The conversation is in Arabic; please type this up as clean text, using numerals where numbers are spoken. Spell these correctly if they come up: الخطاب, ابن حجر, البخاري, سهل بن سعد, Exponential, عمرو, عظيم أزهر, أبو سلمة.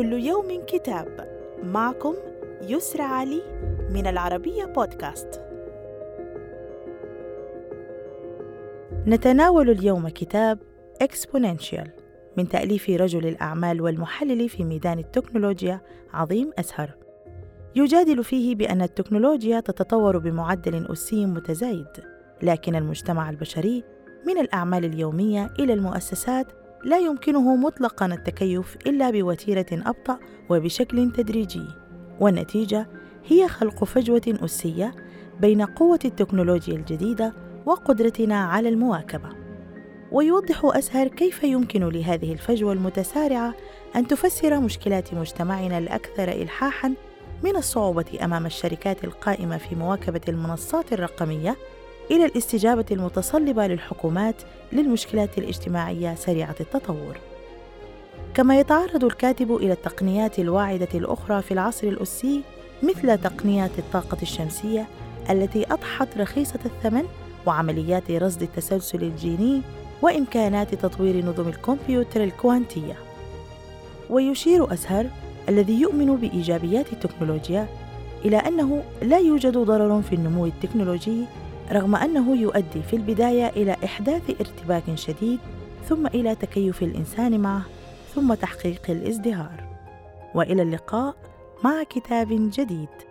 كل يوم كتاب. معكم يسرى علي من العربية بودكاست. نتناول اليوم كتاب Exponential من تأليف رجل الأعمال والمحلل في ميدان التكنولوجيا عظيم أزهر. يجادل فيه بأن التكنولوجيا تتطور بمعدل أسي متزايد، لكن المجتمع البشري من الأعمال اليومية إلى المؤسسات لا يمكنه مطلقاً التكيف إلا بوتيرة أبطأ وبشكل تدريجي، والنتيجة هي خلق فجوة أسية بين قوة التكنولوجيا الجديدة وقدرتنا على المواكبة. ويوضح أزهر كيف يمكن لهذه الفجوة المتسارعة أن تفسر مشكلات مجتمعنا الأكثر إلحاحاً من الصعوبة أمام الشركات القائمة في مواكبة المنصات الرقمية، إلى الاستجابة المتصلبة للحكومات للمشكلات الاجتماعية سريعة التطور. كما يتعرض الكاتب إلى التقنيات الواعدة الأخرى في العصر الأسي، مثل تقنيات الطاقة الشمسية التي أضحت رخيصة الثمن، وعمليات رصد التسلسل الجيني، وإمكانات تطوير نظم الكمبيوتر الكوانتية. ويشير أزهر الذي يؤمن بإيجابيات التكنولوجيا إلى أنه لا يوجد ضرر في النمو التكنولوجي، رغم أنه يؤدي في البداية إلى إحداث ارتباك شديد، ثم إلى تكيف الإنسان معه، ثم تحقيق الازدهار. وإلى اللقاء مع كتاب جديد.